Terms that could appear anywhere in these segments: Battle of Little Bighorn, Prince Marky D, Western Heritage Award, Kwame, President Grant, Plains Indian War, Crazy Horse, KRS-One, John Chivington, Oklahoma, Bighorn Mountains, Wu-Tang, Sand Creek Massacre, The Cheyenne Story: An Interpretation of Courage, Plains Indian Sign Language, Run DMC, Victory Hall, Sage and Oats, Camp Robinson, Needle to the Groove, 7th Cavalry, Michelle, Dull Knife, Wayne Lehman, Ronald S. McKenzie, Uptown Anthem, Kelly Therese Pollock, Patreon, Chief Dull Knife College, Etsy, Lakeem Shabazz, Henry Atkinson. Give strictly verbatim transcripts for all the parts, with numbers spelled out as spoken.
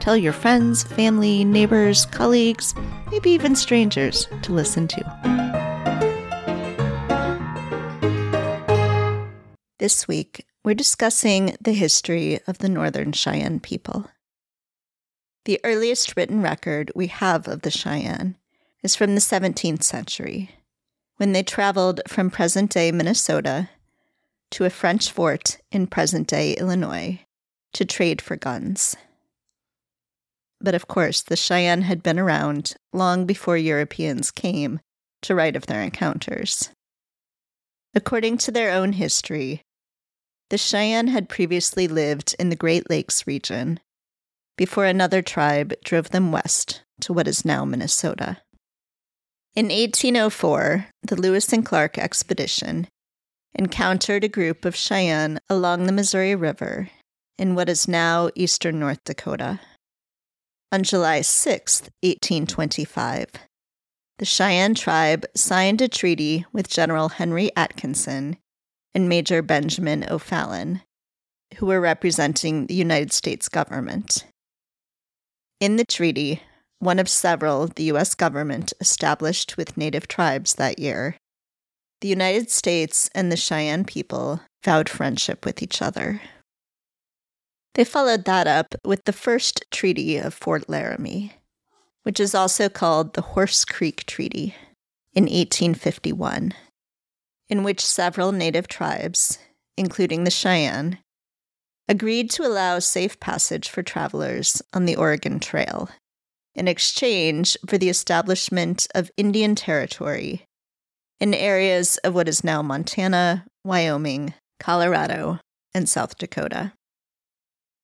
tell your friends, family, neighbors, colleagues, maybe even strangers to listen to. This week, we're discussing the history of the Northern Cheyenne people. The earliest written record we have of the Cheyenne is from the seventeenth century, when they traveled from present-day Minnesota to a French fort in present-day Illinois to trade for guns. But of course, the Cheyenne had been around long before Europeans came to write of their encounters. According to their own history, the Cheyenne had previously lived in the Great Lakes region before another tribe drove them west to what is now Minnesota. In eighteen oh four, the Lewis and Clark Expedition encountered a group of Cheyenne along the Missouri River in what is now eastern North Dakota. On July sixth, eighteen twenty-five, the Cheyenne tribe signed a treaty with General Henry Atkinson and Major Benjamin O'Fallon, who were representing the United States government. In the treaty, one of several the U S government established with native tribes that year, the United States and the Cheyenne people vowed friendship with each other. They followed that up with the first treaty of Fort Laramie, which is also called the Horse Creek Treaty, in eighteen fifty-one, in which several native tribes, including the Cheyenne, agreed to allow safe passage for travelers on the Oregon Trail in exchange for the establishment of Indian Territory in areas of what is now Montana, Wyoming, Colorado, and South Dakota.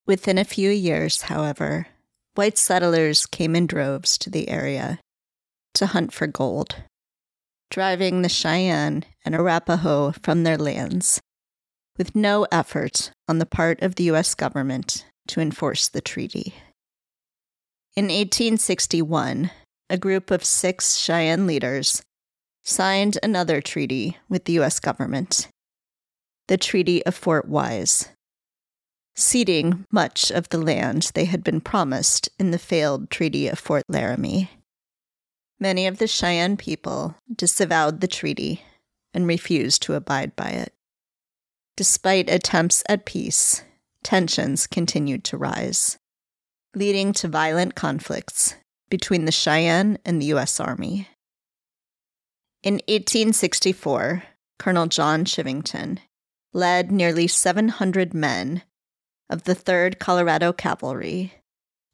Within a few years, however, white settlers came in droves to the area to hunt for gold, driving the Cheyenne and Arapaho from their lands, with no effort on the part of the U S government to enforce the treaty. In eighteen sixty-one, a group of six Cheyenne leaders signed another treaty with the U S government, the Treaty of Fort Wise, ceding much of the land they had been promised in the failed Treaty of Fort Laramie. Many of the Cheyenne people disavowed the treaty and refused to abide by it. Despite attempts at peace, tensions continued to rise, leading to violent conflicts between the Cheyenne and the U S Army. In eighteen sixty-four, Colonel John Chivington led nearly seven hundred men of the third Colorado Cavalry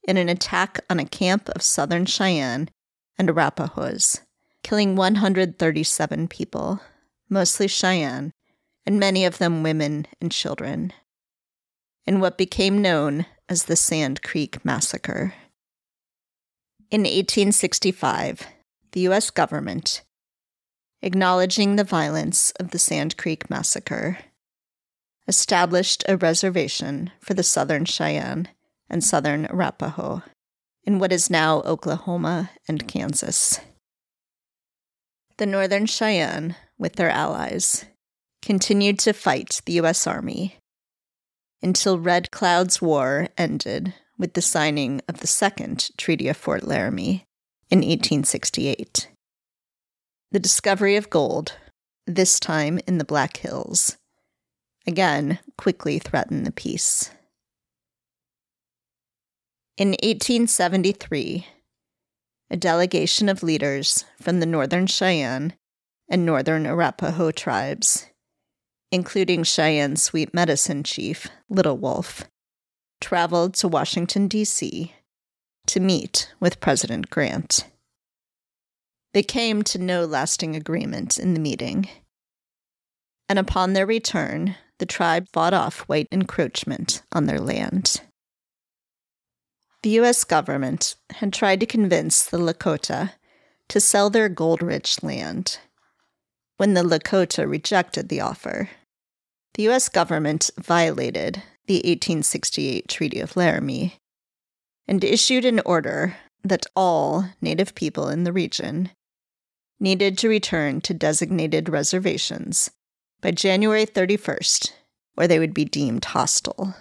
in an attack on a camp of Southern Cheyenne and Arapahos, killing one hundred thirty-seven people, mostly Cheyenne, and many of them women and children, in what became known as the Sand Creek Massacre. In eighteen sixty-five, the U S government, acknowledging the violence of the Sand Creek Massacre, established a reservation for the Southern Cheyenne and Southern Arapaho in what is now Oklahoma and Kansas. The Northern Cheyenne, with their allies, continued to fight the U S Army until Red Cloud's War ended with the signing of the Second Treaty of Fort Laramie in eighteen sixty-eight. The discovery of gold, this time in the Black Hills, again quickly threatened the peace. In eighteen seventy-three, a delegation of leaders from the Northern Cheyenne and Northern Arapaho tribes, including Cheyenne Sweet Medicine Chief Little Wolf, traveled to Washington, D C to meet with President Grant. They came to no lasting agreement in the meeting, and upon their return, the tribe fought off white encroachment on their land. The U S government had tried to convince the Lakota to sell their gold-rich land. When the Lakota rejected the offer, the U S government violated the eighteen sixty-eight Treaty of Laramie and issued an order that all Native people in the region needed to return to designated reservations by January thirty-first, or they would be deemed hostile.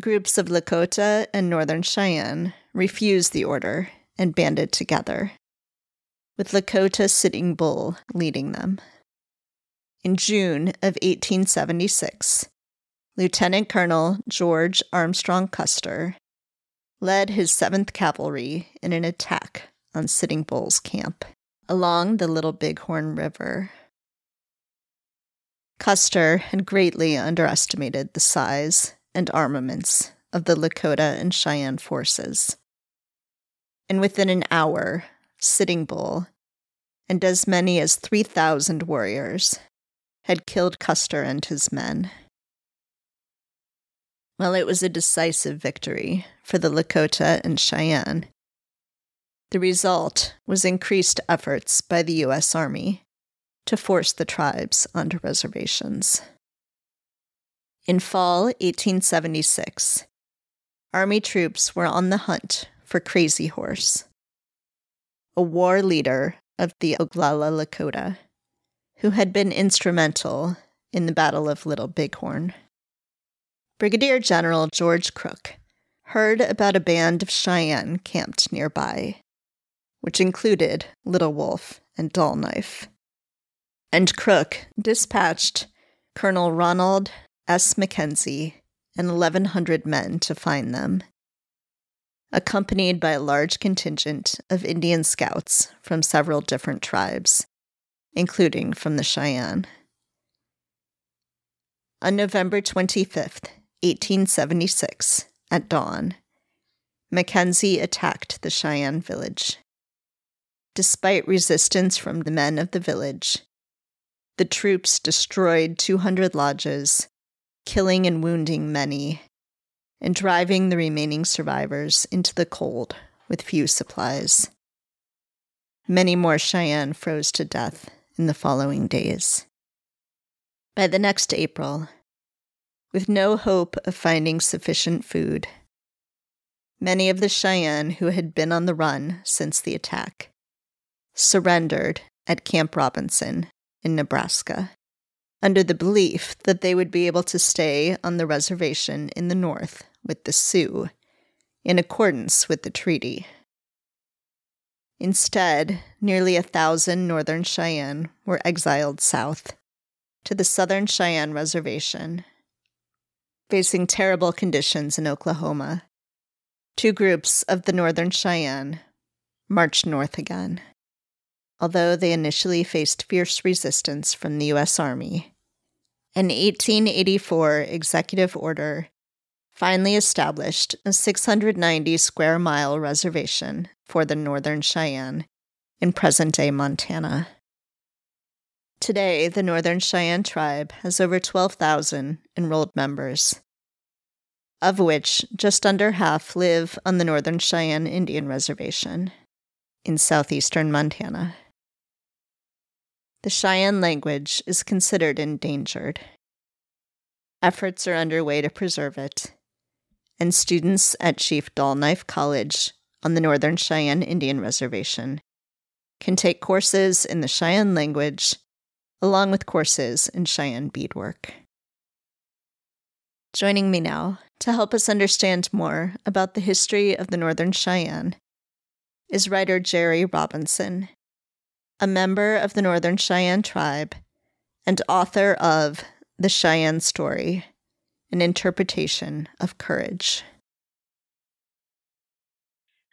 Groups of Lakota and Northern Cheyenne refused the order and banded together, with Lakota Sitting Bull leading them. In June of eighteen seventy-six, Lieutenant Colonel George Armstrong Custer led his seventh Cavalry in an attack on Sitting Bull's camp along the Little Bighorn River. Custer had greatly underestimated the size and armaments of the Lakota and Cheyenne forces, and within an hour, Sitting Bull and as many as three thousand warriors had killed Custer and his men. While it was a decisive victory for the Lakota and Cheyenne, the result was increased efforts by the U S Army to force the tribes onto reservations. In fall eighteen seventy-six, Army troops were on the hunt for Crazy Horse, a war leader of the Oglala Lakota, who had been instrumental in the Battle of Little Bighorn. Brigadier General George Crook heard about a band of Cheyenne camped nearby, which included Little Wolf and Dull Knife, and Crook dispatched Colonel Ronald S. McKenzie and eleven hundred men to find them, accompanied by a large contingent of Indian scouts from several different tribes, including from the Cheyenne. On November twenty-fifth, eighteen seventy-six, at dawn, Mackenzie attacked the Cheyenne village. Despite resistance from the men of the village, the troops destroyed two hundred lodges, killing and wounding many, and driving the remaining survivors into the cold with few supplies. Many more Cheyenne froze to death in the following days. By the next April, with no hope of finding sufficient food, many of the Cheyenne who had been on the run since the attack surrendered at Camp Robinson in Nebraska, under the belief that they would be able to stay on the reservation in the north with the Sioux, in accordance with the treaty. Instead, nearly a thousand Northern Cheyenne were exiled south, to the Southern Cheyenne Reservation. Facing terrible conditions in Oklahoma, two groups of the Northern Cheyenne marched north again. Although they initially faced fierce resistance from the U S Army, an eighteen eighty-four executive order finally established a six hundred ninety square mile reservation for the Northern Cheyenne in present-day Montana. Today, the Northern Cheyenne tribe has over twelve thousand enrolled members, of which just under half live on the Northern Cheyenne Indian Reservation in southeastern Montana. The Cheyenne language is considered endangered. Efforts are underway to preserve it, and students at Chief Dull Knife College on the Northern Cheyenne Indian Reservation can take courses in the Cheyenne language along with courses in Cheyenne beadwork. Joining me now to help us understand more about the history of the Northern Cheyenne is writer Gerry Robinson, a member of the Northern Cheyenne tribe and author of The Cheyenne Story, an interpretation of courage.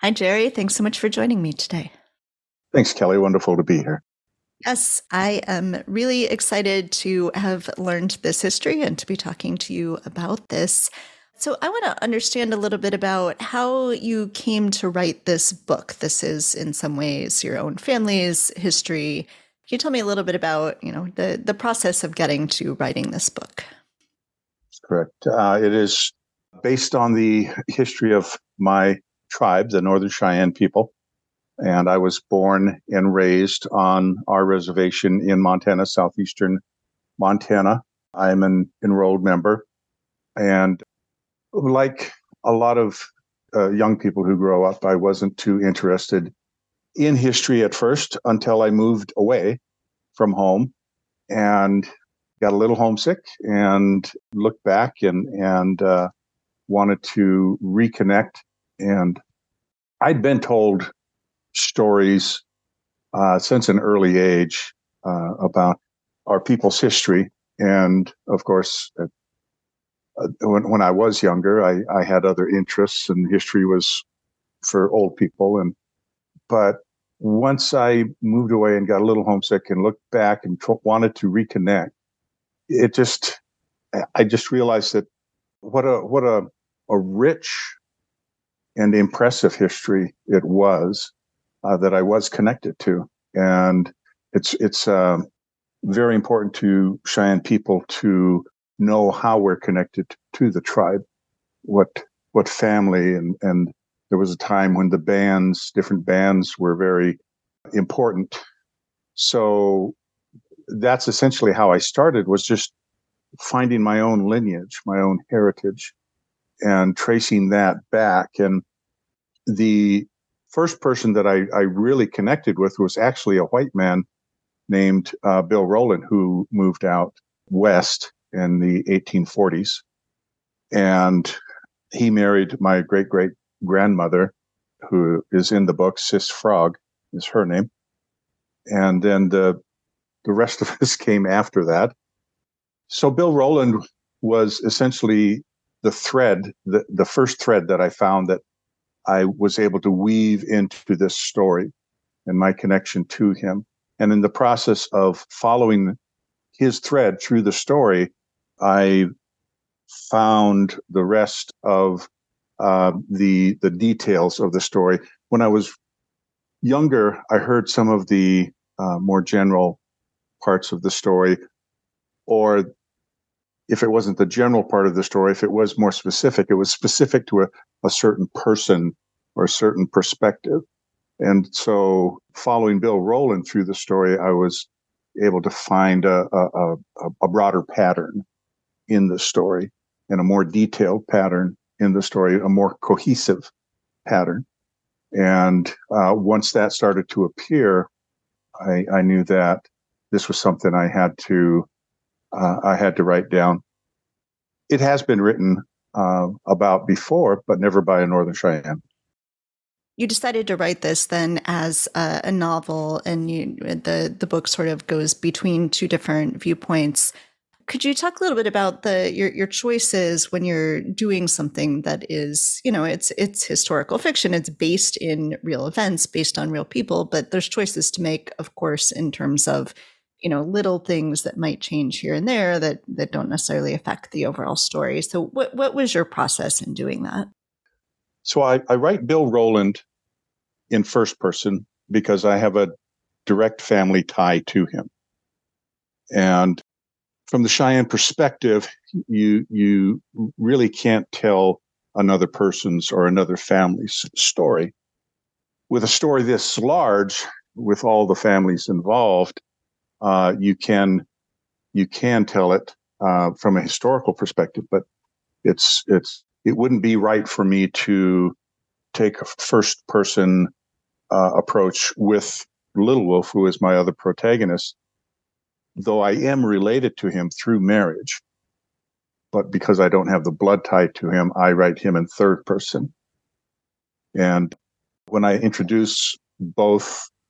Hi, Gerry. Thanks so much for joining me today. Thanks, Kelly. Wonderful to be here. Yes, I am really excited to have learned this history and to be talking to you about this. So I want to understand a little bit about how you came to write this book. This is, in some ways, your own family's history. Can you tell me a little bit about, you know, the, the process of getting to writing this book? That's correct. Uh, it is based on the history of my tribe, the Northern Cheyenne people. And I was born and raised on our reservation in Montana, southeastern Montana. I'm an enrolled member. And like a lot of uh, young people who grow up, I wasn't too interested in history at first until I moved away from home and got a little homesick and looked back and, and uh, wanted to reconnect. And I'd been told stories uh, since an early age uh, about our people's history. And of course, uh, when, when I was younger, I, I had other interests, and history was for old people. And but once I moved away and got a little homesick and looked back and tr- wanted to reconnect, it just I just realized that what a what a a rich and impressive history it was. Uh, that I was connected to, and it's it's um, very important to Cheyenne people to know how we're connected to the tribe, what what family, and and there was a time when the bands, different bands, were very important. So that's essentially how I started, was just finding my own lineage, my own heritage, and tracing that back. And the first person that I, I really connected with was actually a white man named uh, Bill Rowland, who moved out west in the eighteen forties. And he married my great-great-grandmother, who is in the book. Sis Frog is her name. And then the, the rest of us came after that. So Bill Rowland was essentially the thread, the, the first thread that I found that I was able to weave into this story and my connection to him. And in the process of following his thread through the story, I found the rest of uh, the the details of the story. When I was younger, I heard some of the uh, more general parts of the story, or if it wasn't the general part of the story, if it was more specific, it was specific to a, a certain person or a certain perspective. And so following Bill Rowland through the story, I was able to find a, a, a broader pattern in the story, and a more detailed pattern in the story, a more cohesive pattern. And uh, once that started to appear, I, I knew that this was something I had to Uh, I had to write down. It has been written uh, about before, but never by a Northern Cheyenne. You decided to write this then as a, a novel, and you, the the book sort of goes between two different viewpoints. Could you talk a little bit about the your your choices when you're doing something that is, you know, it's it's historical fiction, it's based in real events, based on real people, but there's choices to make, of course, in terms of, you know, little things that might change here and there that that don't necessarily affect the overall story. So what what was your process in doing that? So I, I write Bill Rowland in first person because I have a direct family tie to him. And from the Cheyenne perspective, you you really can't tell another person's or another family's story. With a story this large, with all the families involved, Uh, you can, you can tell it uh, from a historical perspective, but it's it's it wouldn't be right for me to take a first person uh, approach with Little Wolf, who is my other protagonist. Though I am related to him through marriage, but because I don't have the blood tie to him, I write him in third person. And when I introduce both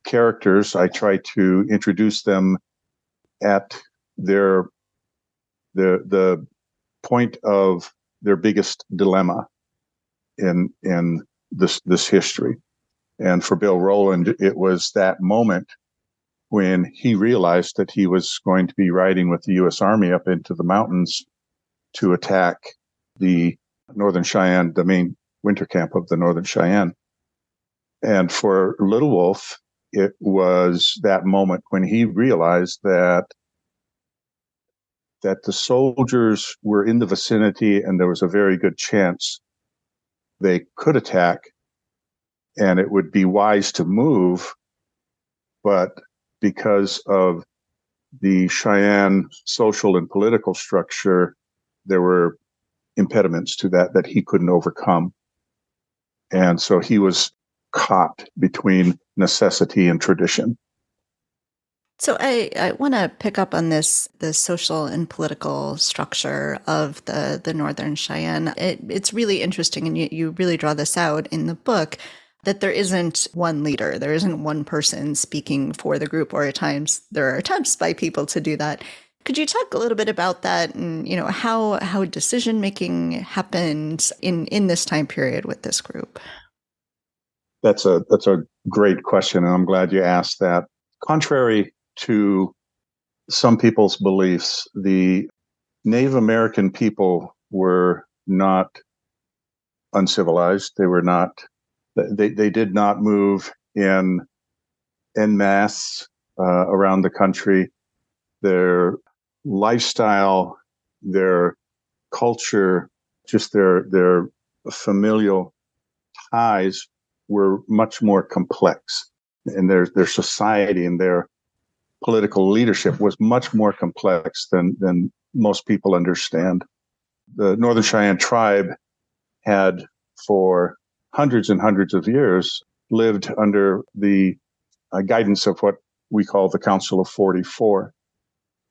characters, I try to introduce them at their the the point of their biggest dilemma in in this this history. And for Bill Rowland, it was that moment when he realized that he was going to be riding with the U S Army up into the mountains to attack the Northern Cheyenne, the main winter camp of the Northern Cheyenne. And for Little Wolf, it was that moment when he realized that that the soldiers were in the vicinity, and there was a very good chance they could attack, and it would be wise to move, but because of the Cheyenne social and political structure, there were impediments to that that he couldn't overcome. And so he was caught between necessity and tradition. So I, I want to pick up on this, the social and political structure of the, the Northern Cheyenne. It, it's really interesting, and you, you really draw this out in the book, that there isn't one leader, there isn't one person speaking for the group, or at times there are attempts by people to do that. Could you talk a little bit about that, and you know how how decision making happened in, in this time period with this group? That's a that's a great question, and I'm glad you asked that. Contrary to some people's beliefs, the Native American people were not uncivilized. They were not. They they did not move in en masse uh, around the country. Their lifestyle, their culture, just their their familial ties were much more complex, and their their society and their political leadership was much more complex than than most people understand. The Northern Cheyenne tribe had for hundreds and hundreds of years lived under the uh, guidance of what we call the Council of forty-four.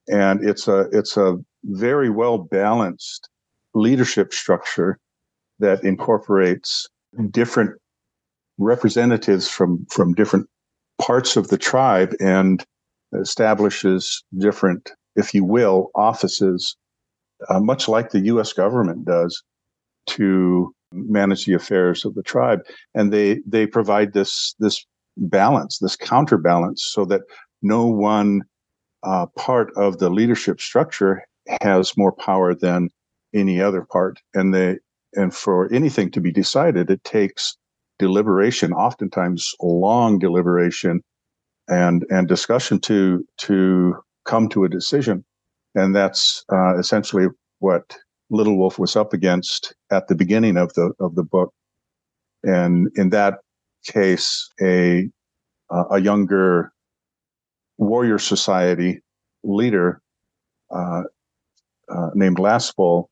And it's a it's a very well-balanced leadership structure that incorporates different representatives from, from different parts of the tribe and establishes different, if you will, offices, uh, much like the U S government does, to manage the affairs of the tribe. And they they provide this this balance, this counterbalance, so that no one Uh, part of the leadership structure has more power than any other part. And they, and for anything to be decided, it takes deliberation, oftentimes long deliberation and, and discussion to, to come to a decision. And that's uh, essentially what Little Wolf was up against at the beginning of the, of the book. And in that case, a, uh, a younger warrior society leader uh, uh, named Last Bull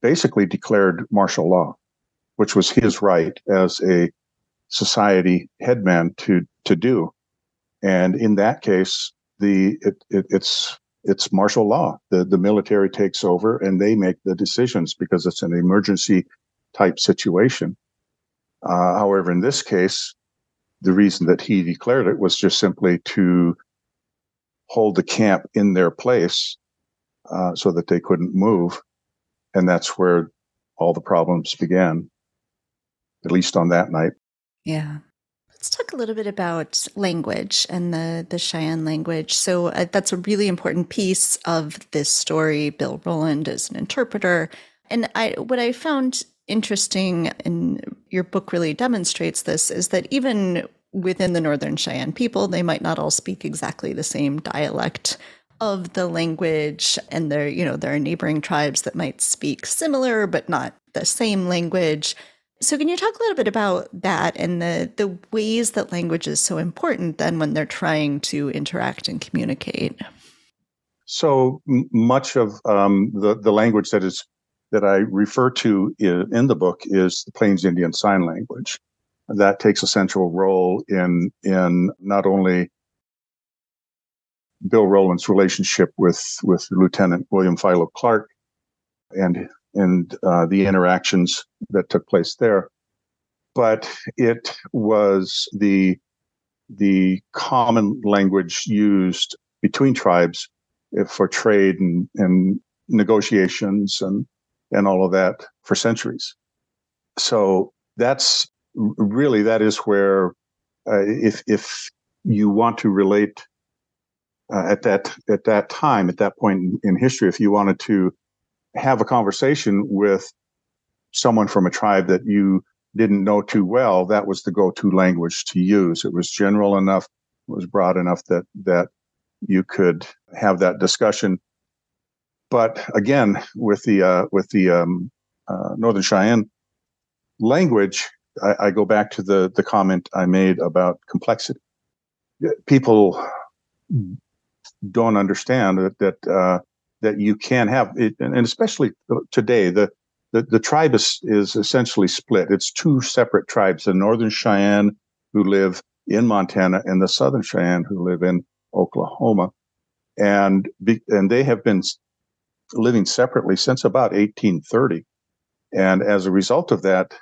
basically declared martial law, which was his right as a society headman to to do. And in that case, the it, it, it's it's martial law. The the military takes over and they make the decisions because it's an emergency type situation. Uh, however, in this case, the reason that he declared it was just simply to hold the camp in their place uh, so that they couldn't move. And that's where all the problems began, at least on that night. Yeah. Let's talk a little bit about language and the, the Cheyenne language. So uh, that's a really important piece of this story. Bill Rowland is an interpreter. And I what I found interesting, and your book really demonstrates this, is that even within the Northern Cheyenne people, they might not all speak exactly the same dialect of the language, and there, you know, there are neighboring tribes that might speak similar but not the same language. So can you talk a little bit about that and the the ways that language is so important then when they're trying to interact and communicate? So m- much of um, the the language that is that I refer to in the book is the Plains Indian Sign Language. That takes a central role in in not only Bill Rowland's relationship with, with Lieutenant William Philo Clark and and uh, the interactions that took place there, but it was the the common language used between tribes for trade and, and negotiations and. and all of that for centuries. So that's really, that is where, uh, if if you want to relate uh, at that at that time, at that point in, in history, if you wanted to have a conversation with someone from a tribe that you didn't know too well, that was the go-to language to use. It was general enough, it was broad enough that that you could have that discussion. But again, with the uh, with the um, uh, Northern Cheyenne language, I, I go back to the, the comment I made about complexity. People don't understand that that, uh, that you can have it, and especially today, the the, the tribe is, is essentially split. It's two separate tribes: the Northern Cheyenne, who live in Montana, and the Southern Cheyenne, who live in Oklahoma, and be, and they have been living separately since about eighteen thirty, and as a result of that,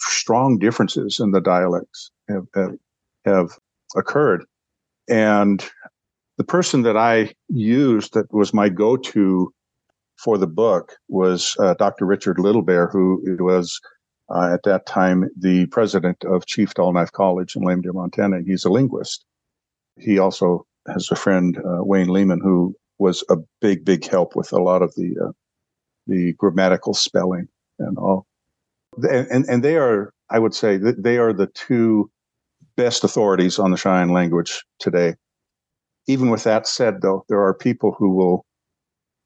strong differences in the dialects have have, have occurred. And the person that I used that was my go-to for the book was uh, Doctor Richard Littlebear, who was uh, at that time the president of Chief Dull Knife College in Lame Deer, Montana. He's a linguist. He also has a friend, uh, Wayne Lehman, who was a big, big help with a lot of the uh, the grammatical spelling and all. And, and, and they are, I would say, that they are the two best authorities on the Cheyenne language today. Even with that said, though, there are people who will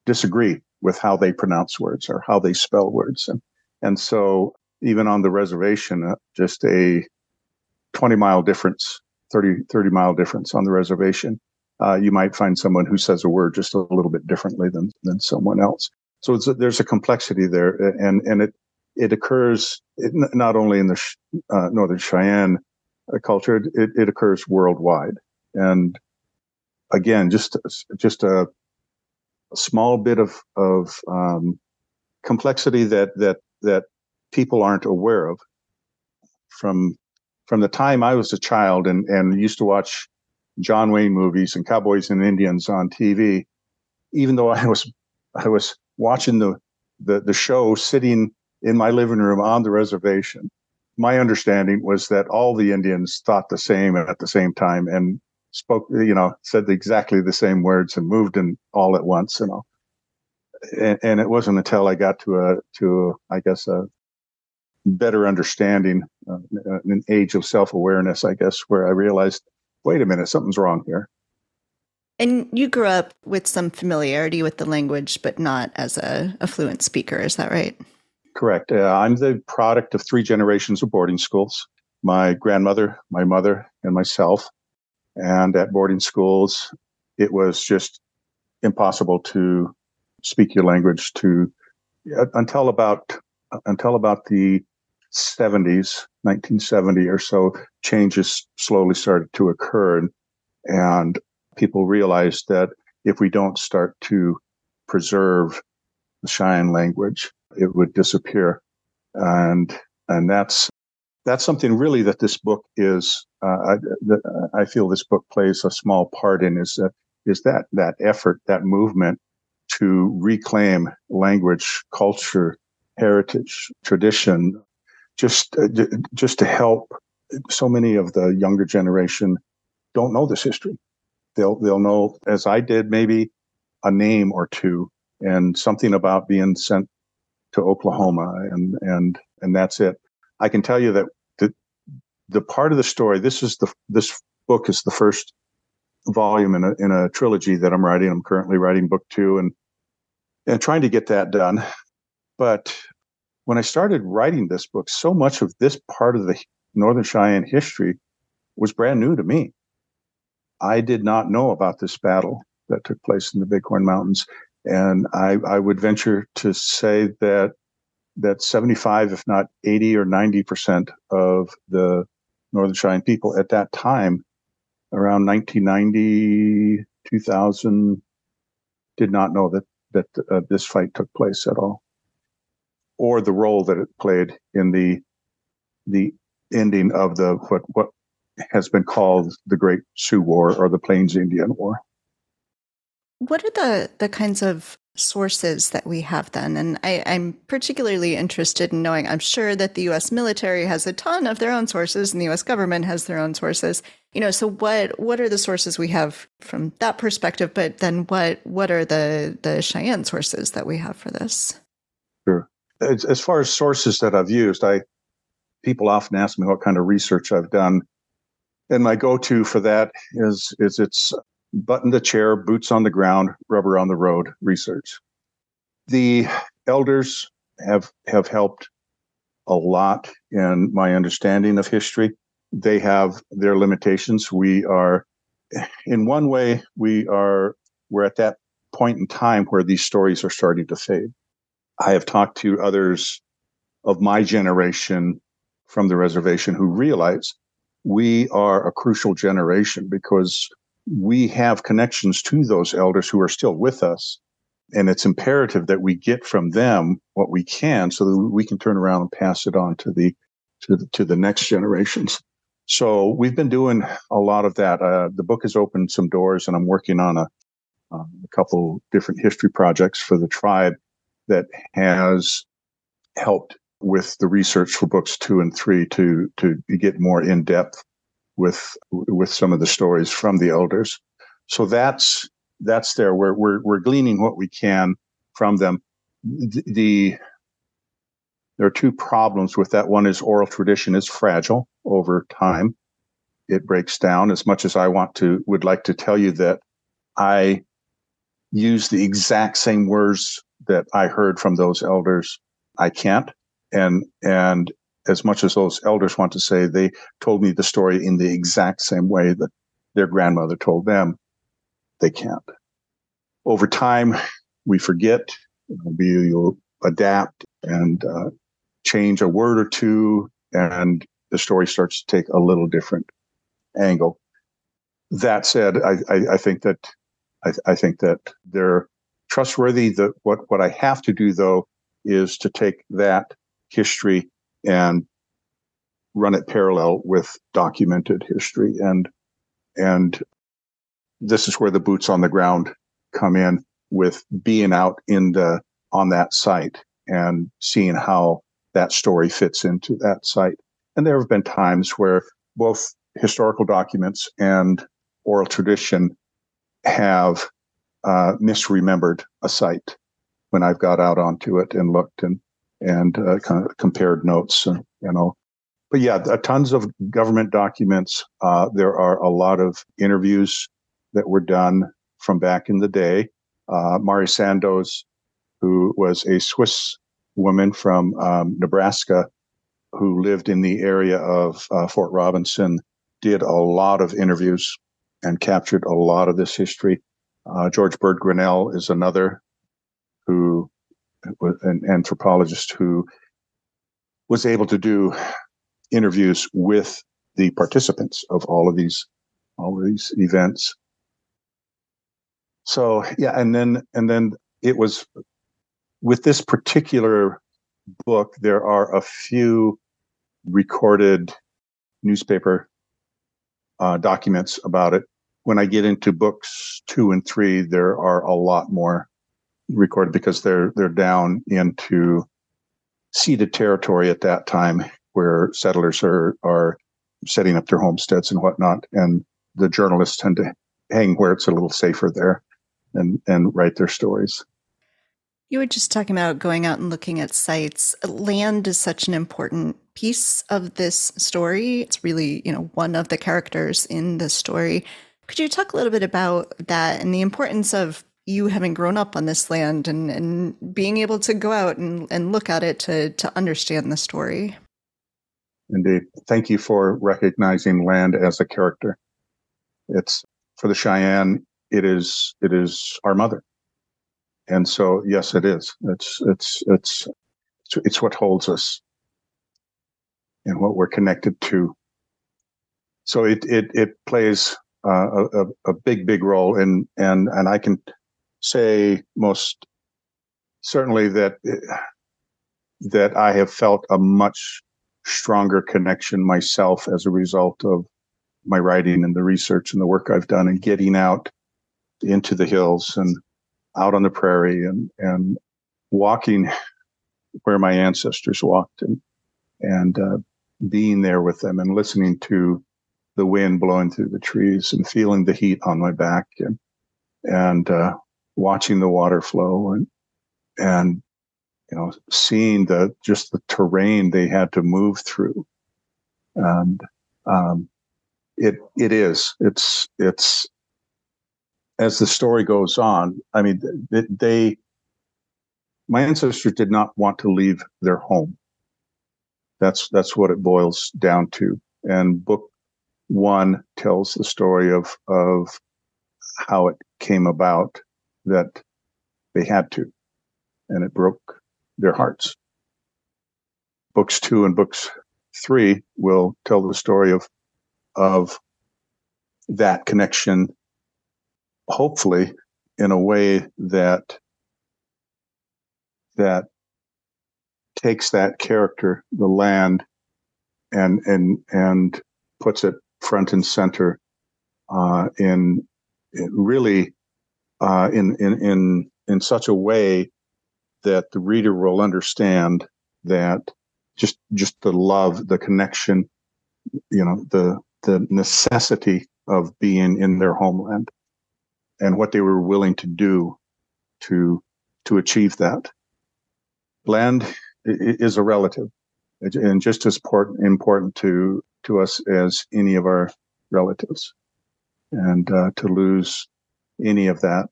disagree with how they pronounce words or how they spell words. And, and so even on the reservation, uh, just a twenty-mile difference, thirty, thirty-mile difference on the reservation, uh, you might find someone who says a word just a little bit differently than than someone else. So it's a, there's a complexity there, and, and it, it occurs not only in the uh, Northern Cheyenne culture, it, it occurs worldwide. And again, just just a, a small bit of of um, complexity that that that people aren't aware of. From from the time I was a child and and used to watch John Wayne movies and cowboys and Indians on T V, even though I was I was watching the the, the show sitting in my living room on the reservation, my understanding was that all the Indians thought the same at the same time and spoke, you know, said exactly the same words and moved in all at once, you know. And, and it wasn't until I got to a, to I guess, a better understanding, uh, an age of self-awareness, I guess, where I realized, wait a minute, something's wrong here. And you grew up with some familiarity with the language, but not as a, a fluent speaker, is that right? Correct. Uh, I'm the product of three generations of boarding schools: my grandmother, my mother, and myself. And at boarding schools, it was just impossible to speak your language to uh, until about uh, until about the seventies, nineteen seventy or so. Changes slowly started to occur, and, and people realized that if we don't start to preserve the Cheyenne language, it would disappear, and and that's. That's something really that this book is. Uh, I, I feel this book plays a small part in is that is that that effort, that movement to reclaim language, culture, heritage, tradition, just just to help. So many of the younger generation don't know this history. They'll they'll know, as I did, maybe a name or two and something about being sent to Oklahoma, and and and that's it. I can tell you that the, the part of the story, this is the this book is the first volume in a in a trilogy that I'm writing. I'm currently writing book two and and trying to get that done. But when I started writing this book, so much of this part of the Northern Cheyenne history was brand new to me. I did not know about this battle that took place in the Bighorn Mountains, and I, I would venture to say that. that seventy-five, if not eighty or ninety percent of the Northern Cheyenne people at that time, around nineteen ninety, two thousand, did not know that that uh, this fight took place at all, or the role that it played in the the ending of the what what has been called the Great Sioux War or the Plains Indian War. What are the the kinds of sources that we have then? And I, I'm particularly interested in knowing, I'm sure that the U S military has a ton of their own sources and the U S government has their own sources. You know, so what what are the sources we have from that perspective? But then what what are the, the Cheyenne sources that we have for this? Sure. As, as far as sources that I've used, I people often ask me what kind of research I've done. And my go-to for that is is it's button the chair, boots on the ground, rubber on the road research. The elders have have helped a lot in my understanding of history. They have their limitations. We are, in one way, we are, we're at that point in time where these stories are starting to fade. I have talked to others of my generation from the reservation who realize we are a crucial generation because we have connections to those elders who are still with us. And it's imperative that we get from them what we can so that we can turn around and pass it on to the to the, to the next generations. So we've been doing a lot of that. Uh, the book has opened some doors, and I'm working on a, um, a couple different history projects for the tribe that has helped with the research for books two and three to to get more in depth with with some of the stories from the elders. So that's that's there. We're we're we're gleaning what we can from them. The, the there are two problems with that. One is oral tradition is fragile over time; it breaks down. As much as I want to, would like to tell you that I use the exact same words that I heard from those elders, I can't. And and as much as those elders want to say, they told me the story in the exact same way that their grandmother told them, they can't. Over time, we forget, we adapt and uh, change a word or two, and the story starts to take a little different angle. That said, I, I, I think that I, I think that they're trustworthy. That what what I have to do though is to take that history and run it parallel with documented history. And and this is where the boots on the ground come in, with being out in the on that site and seeing how that story fits into that site. And there have been times where both historical documents and oral tradition have uh, misremembered a site when I've got out onto it and looked and and uh, kind of compared notes, and, you know. But yeah, tons of government documents. Uh, there are a lot of interviews that were done from back in the day. Uh, Mari Sandoz, who was a Swiss woman from um, Nebraska, who lived in the area of uh, Fort Robinson, did a lot of interviews and captured a lot of this history. Uh, George Bird Grinnell is another who an anthropologist who was able to do interviews with the participants of all of these, all of these events. So yeah, and then and then it was with this particular book, there are a few recorded newspaper uh, documents about it. When I get into books two and three, there are a lot more recorded because they're they're down into ceded territory at that time where settlers are are setting up their homesteads and whatnot, and the journalists tend to hang where it's a little safer there and and write their stories. You were just talking about going out and looking at sites. Land is such an important piece of this story. It's really, you know, one of the characters in the story. Could you talk a little bit about that and the importance of you having grown up on this land and, and being able to go out and, and look at it to, to understand the story? Indeed. Thank you for recognizing land as a character. It's for the Cheyenne, it is it is our mother. And so yes, it is. It's it's it's it's what holds us and what we're connected to. So it it it plays uh, a a big, big role in and and I can say most certainly that that I have felt a much stronger connection myself as a result of my writing and the research and the work I've done and getting out into the hills and out on the prairie and and walking where my ancestors walked and and uh, being there with them and listening to the wind blowing through the trees and feeling the heat on my back and and uh, watching the water flow and and you know seeing the just the terrain they had to move through. And um, it it is it's it's as the story goes on. I mean, they, they my ancestors did not want to leave their home. That's that's what it boils down to. And book one tells the story of of how it came about that they had to, and it broke their hearts. Books two and books three will tell the story of of that connection, hopefully in a way that that takes that character, the land, and and and puts it front and center uh, in, in really uh, in in in in such a way that the reader will understand that just just the love, the connection, you know, the the necessity of being in their homeland and what they were willing to do to to achieve that. Land is a relative and just as important to to us as any of our relatives, and uh, to lose any of that,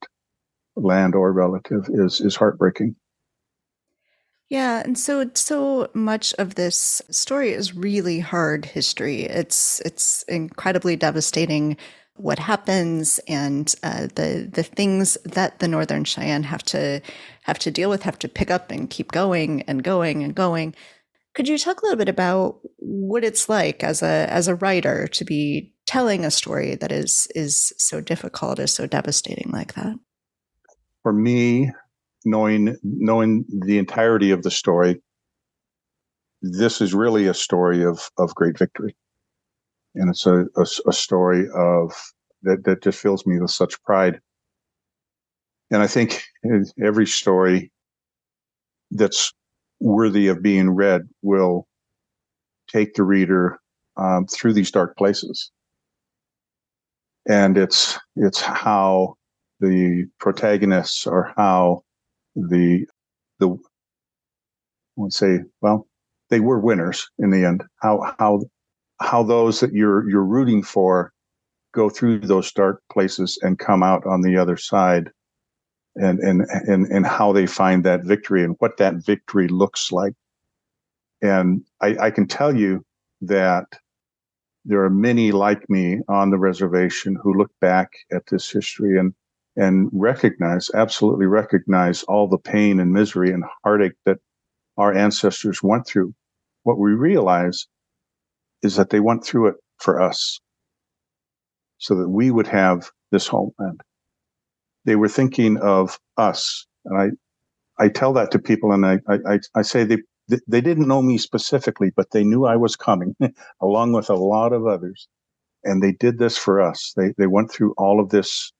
land or relative, is is heartbreaking. Yeah, and so so much of this story is really hard history. It's it's incredibly devastating what happens, and uh, the the things that the Northern Cheyenne have to have to deal with, have to pick up and keep going and going and going. Could you talk a little bit about what it's like as a as a writer to be telling a story that is is so difficult, is so devastating like that? For me, knowing knowing the entirety of the story, this is really a story of of great victory, and it's a, a, a story of that that just fills me with such pride. And I think every story that's worthy of being read will take the reader um, through these dark places, and it's it's how the protagonists, or how the the I won't say well they were winners in the end, how how how those that you're you're rooting for go through those dark places and come out on the other side, and and and and how they find that victory and what that victory looks like. And I, I can tell you that there are many like me on the reservation who look back at this history and and recognize, absolutely recognize all the pain and misery and heartache that our ancestors went through. What we realize is that they went through it for us, so that we would have this homeland. They were thinking of us. And I I tell that to people, and I I, I say they they didn't know me specifically, but they knew I was coming, along with a lot of others. And they did this for us. They they went through all of this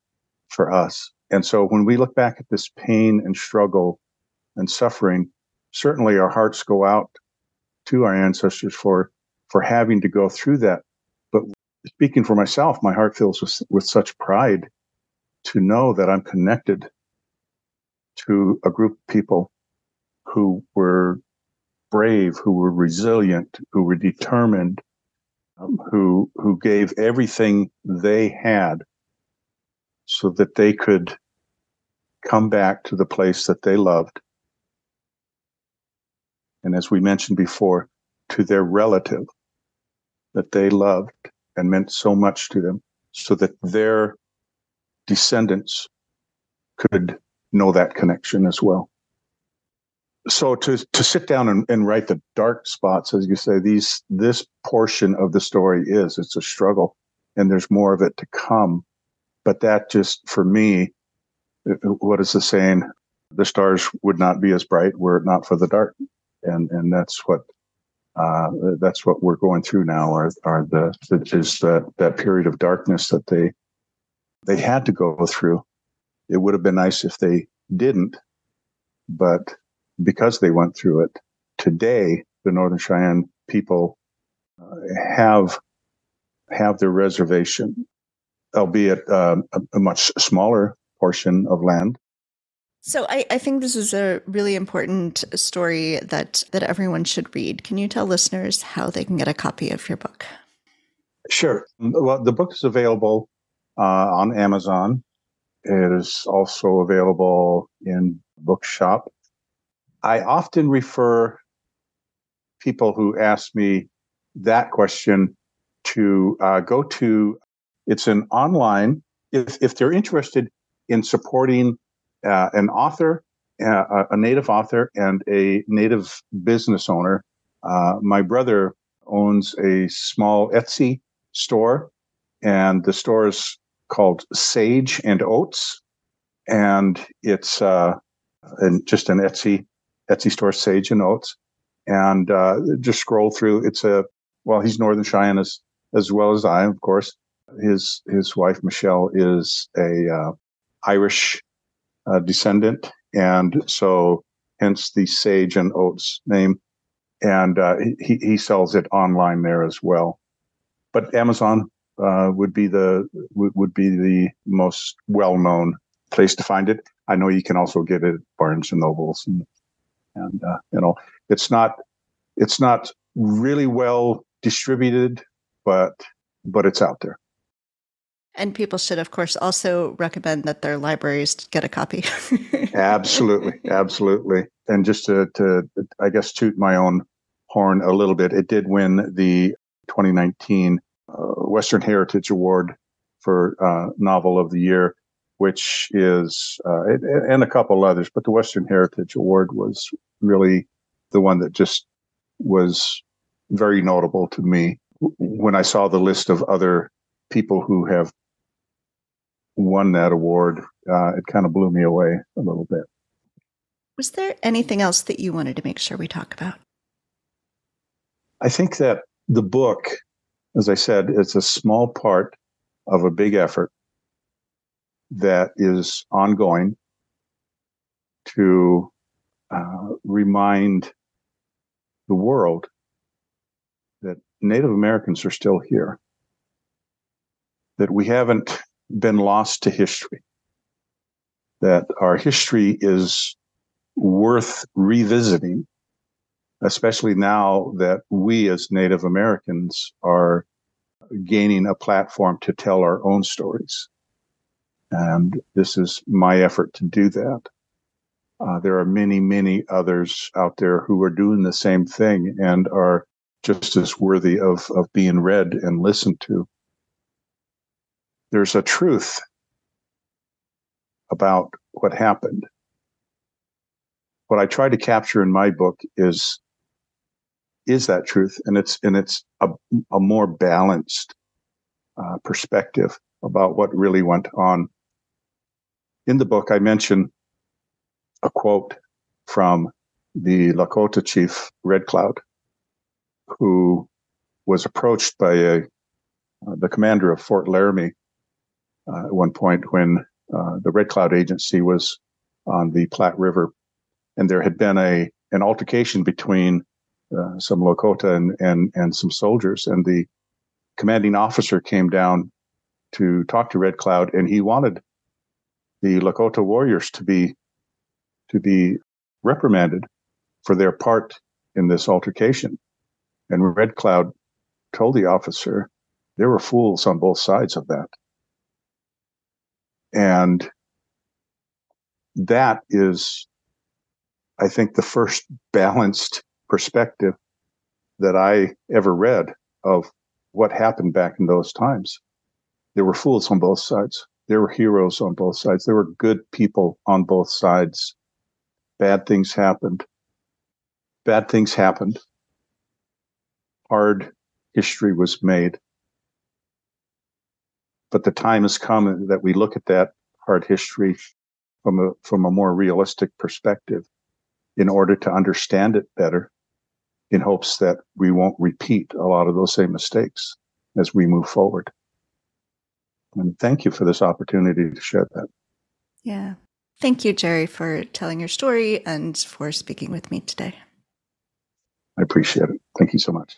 for us. And so when we look back at this pain and struggle and suffering, certainly our hearts go out to our ancestors for for having to go through that. But speaking for myself, my heart fills with, with such pride to know that I'm connected to a group of people who were brave, who were resilient, who were determined, um, who who gave everything they had so that they could come back to the place that they loved. And as we mentioned before, to their relative that they loved and meant so much to them, so that their descendants could know that connection as well. So to to sit down and, and write the dark spots, as you say, these this portion of the story is, it's a struggle, and there's more of it to come. But that just, for me, what is the saying? The stars would not be as bright were it not for the dark. And and that's what uh, that's what we're going through now, are are the is that that period of darkness that they they had to go through. It would have been nice if they didn't, but because they went through it, today the Northern Cheyenne people uh, have have their reservation, albeit uh, a, a much smaller portion of land. So I, I think this is a really important story that, that everyone should read. Can you tell listeners how they can get a copy of your book? Sure. Well, the book is available uh, on Amazon. It is also available in Bookshop. I often refer people who ask me that question to uh, go to, it's an online, if if they're interested in supporting uh, an author, uh, a Native author and a Native business owner. Uh, my brother owns a small Etsy store, and the store is called Sage and Oats, and it's uh, and just an Etsy Etsy store, Sage and Oats. And uh, just scroll through. It's a well, he's Northern Cheyenne as as well as I, of course. His his wife Michelle is a uh, Irish uh, descendant, and so hence the Sage and Oats name. And uh, he he sells it online there as well. But Amazon uh, would be the would be the most well known place to find it. I know you can also get it at Barnes and Nobles, and and uh, you know. It's not, it's not really well distributed, but but it's out there. And people should, of course, also recommend that their libraries get a copy. Absolutely, absolutely. And just to, to, I guess, toot my own horn a little bit, it did win the twenty nineteen uh, Western Heritage Award for uh, Novel of the Year, which is, uh, it, and a couple others, but the Western Heritage Award was really the one that just was very notable to me when I saw the list of other people who have won that award. Uh, it kind of blew me away a little bit. Was there anything else that you wanted to make sure we talk about? I think that the book, as I said, it's a small part of a big effort that is ongoing to uh, remind the world that Native Americans are still here, that we haven't been lost to history, that our history is worth revisiting, especially now that we as Native Americans are gaining a platform to tell our own stories. And this is my effort to do that. Uh, there are many, many others out there who are doing the same thing and are just as worthy of, of being read and listened to. There's a truth about what happened. What I try to capture in my book is, is that truth, and it's and it's a, a more balanced uh, perspective about what really went on. In the book, I mention a quote from the Lakota chief, Red Cloud, who was approached by a, uh, the commander of Fort Laramie uh, at one point when uh, the Red Cloud Agency was on the Platte River. And there had been a an altercation between uh, some Lakota and, and, and some soldiers. And the commanding officer came down to talk to Red Cloud, and he wanted the Lakota warriors to be to be reprimanded for their part in this altercation. And Red Cloud told the officer, there were fools on both sides of that. And that is, I think, the first balanced perspective that I ever read of what happened back in those times. There were fools on both sides. There were heroes on both sides. There were good people on both sides. Bad things happened. Bad things happened. Hard history was made. But the time has come that we look at that hard history from a, from a more realistic perspective in order to understand it better, in hopes that we won't repeat a lot of those same mistakes as we move forward. And thank you for this opportunity to share that. Yeah. Thank you, Gerry, for telling your story and for speaking with me today. I appreciate it. Thank you so much.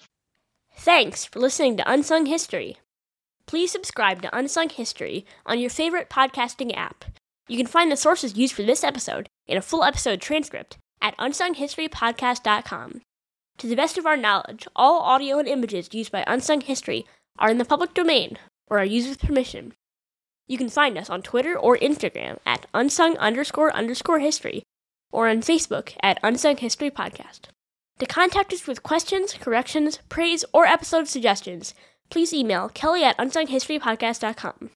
Thanks for listening to Unsung History. Please subscribe to Unsung History on your favorite podcasting app. You can find the sources used for this episode and a full episode transcript at unsung history podcast dot com. To the best of our knowledge, all audio and images used by Unsung History are in the public domain or are used with permission. You can find us on Twitter or Instagram at unsung underscore underscore history or on Facebook at Unsung History Podcast. To contact us with questions, corrections, praise, or episode suggestions, please email kelly at unsung history podcast dot com.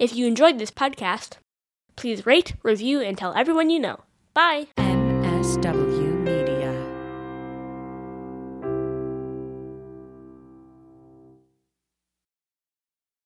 If you enjoyed this podcast, please rate, review, and tell everyone you know. Bye! M S W